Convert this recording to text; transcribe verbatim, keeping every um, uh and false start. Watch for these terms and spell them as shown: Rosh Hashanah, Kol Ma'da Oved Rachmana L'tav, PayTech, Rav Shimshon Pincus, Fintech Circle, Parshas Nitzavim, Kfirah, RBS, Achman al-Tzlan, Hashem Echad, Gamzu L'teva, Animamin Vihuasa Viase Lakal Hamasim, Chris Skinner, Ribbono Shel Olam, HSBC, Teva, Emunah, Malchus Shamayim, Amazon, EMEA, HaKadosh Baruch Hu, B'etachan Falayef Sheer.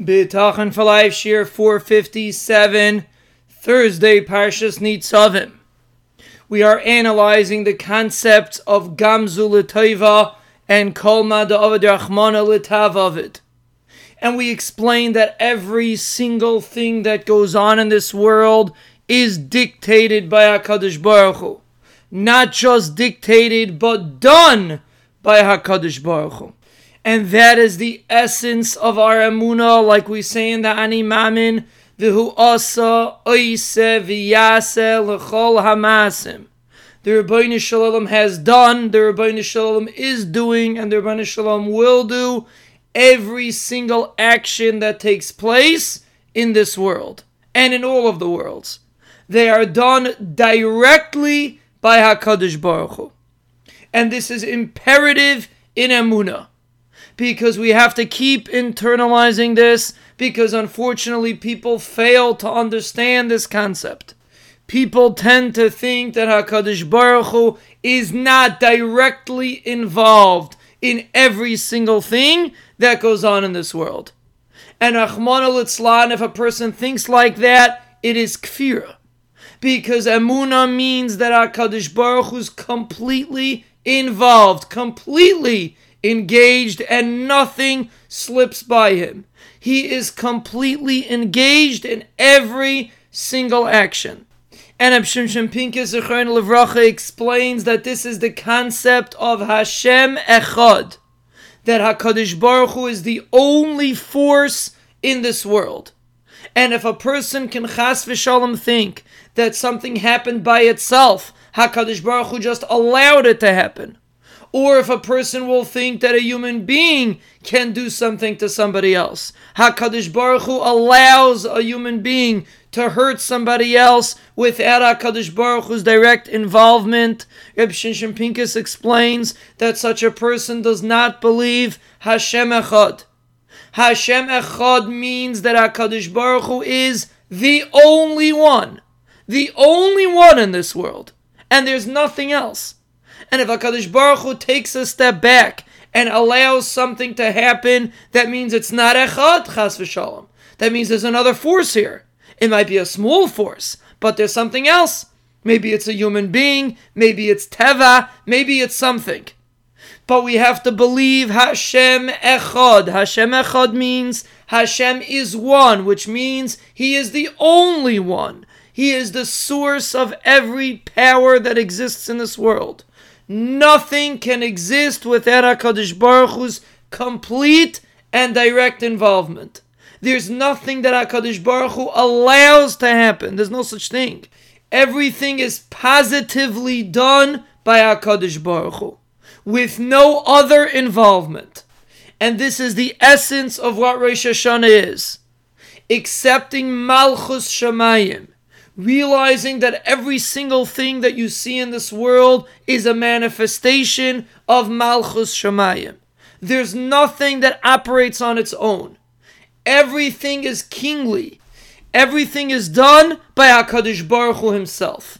B'etachan Falayef Sheer four fifty-seven, Thursday, Parshas Nitzavim. We are analyzing the concepts of Gamzu L'teva and Kol Ma'da Oved Rachmana L'tav Oved. And we explain that every single thing that goes on in this world is dictated by HaKadosh Baruch Hu. Not just dictated, but done by HaKadosh Baruch Hu. And that is the essence of our Emunah, like we say in the Animamin Vihuasa Viase Lakal Hamasim. The Ribbono Shel Olam has done, the Ribbono Shel Olam is doing, and the Ribbono Shel Olam will do every single action that takes place in this world and in all of the worlds. They are done directly by HaKadosh Baruch Hu. And this is imperative in Emunah, because we have to keep internalizing this, because unfortunately people fail to understand this concept. People tend to think that HaKadosh Baruch Hu is not directly involved in every single thing that goes on in this world. And Achman al-Tzlan, if a person thinks like that, it is Kfirah, because Emunah means that HaKadosh Baruch Hu is completely involved, completely engaged, and nothing slips by him. He is completely engaged in every single action. And Rav Shimshon Pincus explains that this is the concept of Hashem Echad, that HaKadosh Baruch Hu is the only force in this world. And if a person can chas v'shalom think that something happened by itself, HaKadosh Baruch Hu just allowed it to happen, or if a person will think that a human being can do something to somebody else, HaKadosh Baruch Hu allows a human being to hurt somebody else without HaKadosh Baruch Hu's direct involvement. Rav Shimshon Pincus explains that such a person does not believe Hashem Echad. Hashem Echad means that HaKadosh Baruch Hu is the only one, the only one in this world, and there's nothing else. And if HaKadosh Baruch Hu takes a step back and allows something to happen, that means it's not Echad, chas v'shalom. That means there's another force here. It might be a small force, but there's something else. Maybe it's a human being, maybe it's Teva, maybe it's something. But we have to believe Hashem Echad. Hashem Echad means Hashem is one, which means He is the only one. He is the source of every power that exists in this world. Nothing can exist without HaKadosh Baruch Hu's complete and direct involvement. There's nothing that HaKadosh Baruch Hu allows to happen. There's no such thing. Everything is positively done by HaKadosh Baruch Hu, with no other involvement. And this is the essence of what Rosh Hashanah is. Accepting Malchus Shamayim. Realizing that every single thing that you see in this world is a manifestation of Malchus Shamayim. There's nothing that operates on its own. Everything is kingly. Everything is done by HaKadosh Baruch Hu himself.